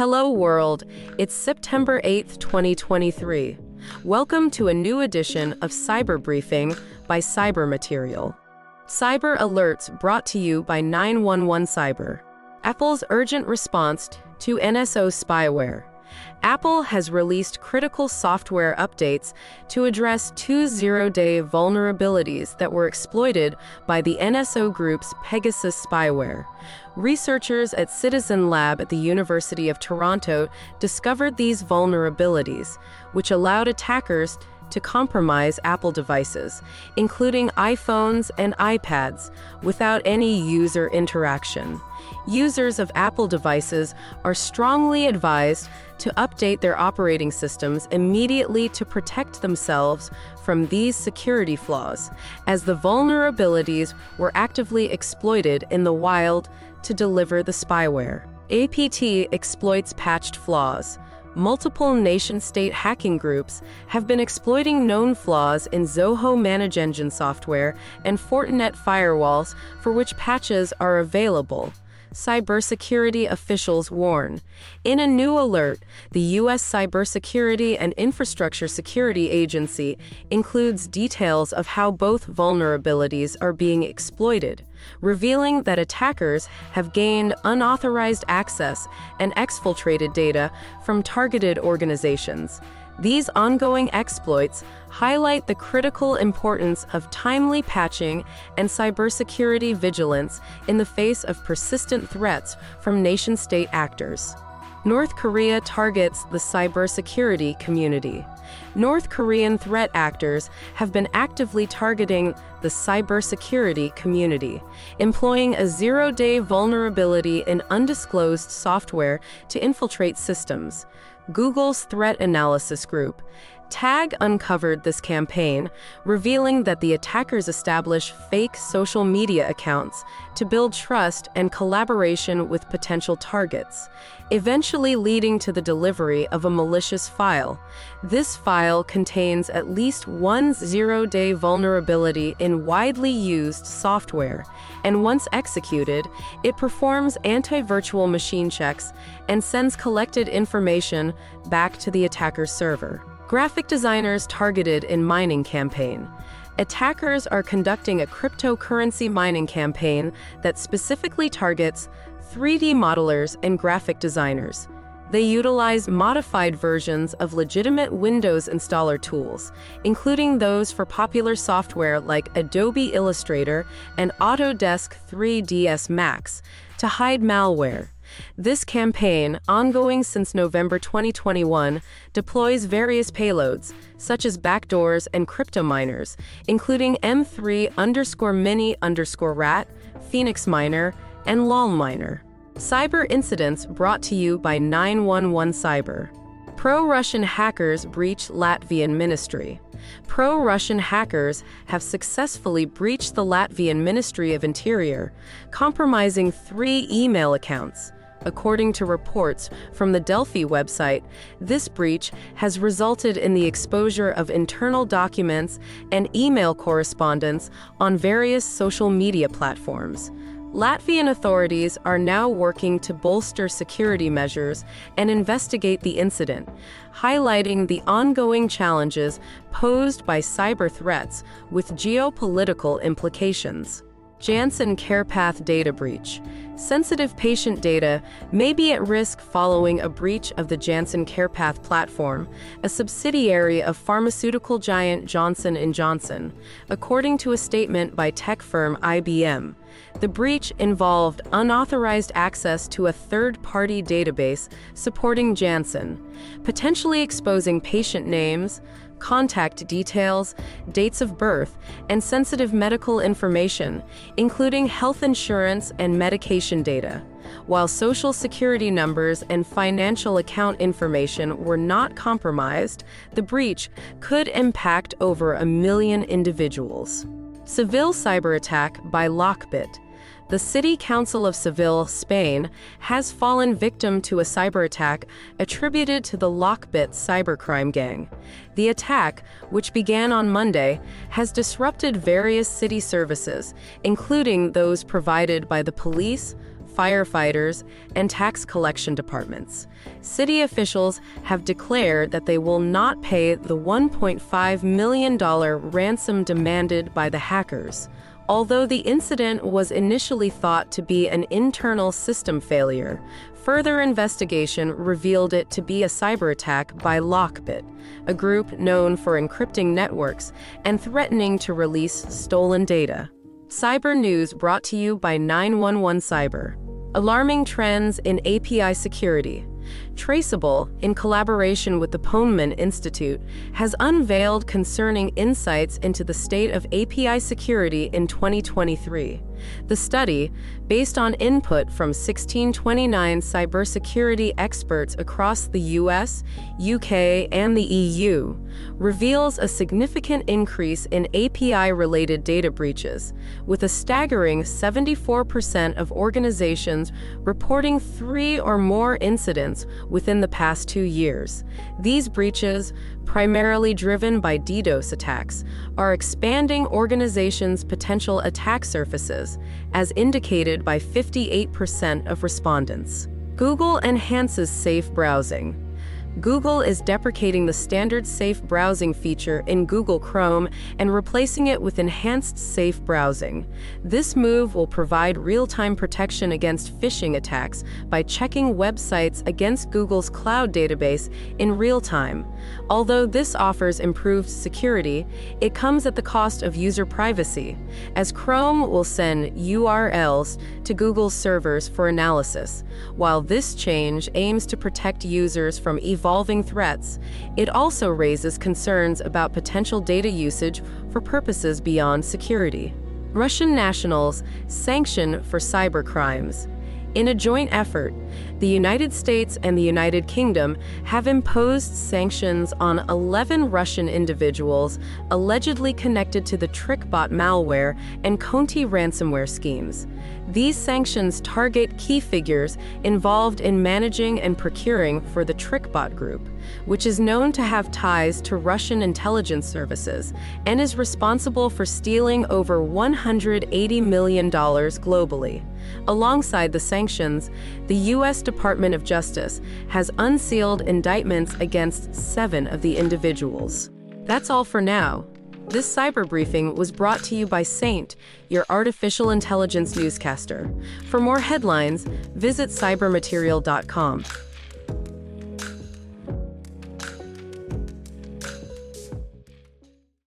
Hello world, it's September 8th, 2023. Welcome to a new edition of Cyber Briefing by Cyber Material. Cyber Alerts brought to you by 911 Cyber. Apple's urgent response to NSO spyware. Apple has released critical software updates to address two zero-day vulnerabilities that were exploited by the NSO Group's Pegasus spyware. Researchers at Citizen Lab at the University of Toronto discovered these vulnerabilities, which allowed attackers to compromise Apple devices, including iPhones and iPads, without any user interaction. Users of Apple devices are strongly advised to update their operating systems immediately to protect themselves from these security flaws, as the vulnerabilities were actively exploited in the wild to deliver the spyware. APT exploits patched flaws. Multiple nation-state hacking groups have been exploiting known flaws in Zoho ManageEngine software and Fortinet firewalls for which patches are available. Cybersecurity officials warn. In a new alert, the U.S. Cybersecurity and Infrastructure Security Agency includes details of how both vulnerabilities are being exploited, revealing that attackers have gained unauthorized access and exfiltrated data from targeted organizations. These ongoing exploits highlight the critical importance of timely patching and cybersecurity vigilance in the face of persistent threats from nation-state actors. North Korea targets the cybersecurity community. North Korean threat actors have been actively targeting the cybersecurity community, employing a zero-day vulnerability in undisclosed software to infiltrate systems. Google's Threat Analysis Group, TAG, uncovered this campaign, revealing that the attackers establish fake social media accounts to build trust and collaboration with potential targets, eventually leading to the delivery of a malicious file. This file contains at least one zero-day vulnerability in widely used software, and once executed, it performs anti-virtual machine checks and sends collected information back to the attacker's server. Graphic designers targeted in mining campaign. Attackers are conducting a cryptocurrency mining campaign that specifically targets 3D modelers and graphic designers. They utilize modified versions of legitimate Windows installer tools, including those for popular software like Adobe Illustrator and Autodesk 3ds Max, to hide malware. This campaign, ongoing since November 2021, deploys various payloads, such as backdoors and crypto miners, including M3_mini_rat, Phoenix Miner, and LOL Miner. Cyber incidents brought to you by 911 Cyber. Pro-Russian hackers breach Latvian ministry. Pro-Russian hackers have successfully breached the Latvian Ministry of Interior, compromising three email accounts. According to reports from the Delphi website, this breach has resulted in the exposure of internal documents and email correspondence on various social media platforms. Latvian authorities are now working to bolster security measures and investigate the incident, highlighting the ongoing challenges posed by cyber threats with geopolitical implications. Janssen CarePath data breach. Sensitive patient data may be at risk following a breach of the Janssen CarePath platform, a subsidiary of pharmaceutical giant Johnson & Johnson, according to a statement by tech firm IBM. The breach involved unauthorized access to a third-party database supporting Janssen, potentially exposing patient names, contact details, dates of birth, and sensitive medical information, including health insurance and medication data, while social security numbers and financial account information were not compromised. The breach could impact over 1 million individuals. Seville cyber attack by Lockbit. The City Council of Seville, Spain, has fallen victim to a cyber attack attributed to the Lockbit cybercrime gang. The attack, which began on Monday, has disrupted various city services, including those provided by the police, firefighters, and tax collection departments. City officials have declared that they will not pay the $1.5 million ransom demanded by the hackers. Although the incident was initially thought to be an internal system failure, further investigation revealed it to be a cyberattack by Lockbit, a group known for encrypting networks and threatening to release stolen data. Cyber news brought to you by 911 Cyber. Alarming trends in API security. Traceable, in collaboration with the Ponemon Institute, has unveiled concerning insights into the state of API security in 2023. The study, based on input from 1629 cybersecurity experts across the US, UK, and the EU, reveals a significant increase in API-related data breaches, with a staggering 74% of organizations reporting 3 or more incidents within the past 2 years. These breaches, primarily driven by DDoS attacks, are expanding organizations' potential attack surfaces, as indicated by 58% of respondents. Google enhances safe browsing. Google is deprecating the standard safe browsing feature in Google Chrome and replacing it with enhanced safe browsing. This move will provide real-time protection against phishing attacks by checking websites against Google's cloud database in real time. Although this offers improved security, it comes at the cost of user privacy, as Chrome will send URLs to Google's servers for analysis. While this change aims to protect users from evolving threats, it also raises concerns about potential data usage for purposes beyond security. Russian nationals sanctioned for cybercrimes. In a joint effort, the United States and the United Kingdom have imposed sanctions on 11 Russian individuals allegedly connected to the TrickBot malware and Conti ransomware schemes. These sanctions target key figures involved in managing and procuring for the TrickBot group, which is known to have ties to Russian intelligence services and is responsible for stealing over $180 million globally. Alongside the sanctions, the U.S. Department of Justice has unsealed indictments against 7 of the individuals. That's all for now. This cyber briefing was brought to you by Saint, your artificial intelligence newscaster. For more headlines, visit cybermaterial.com.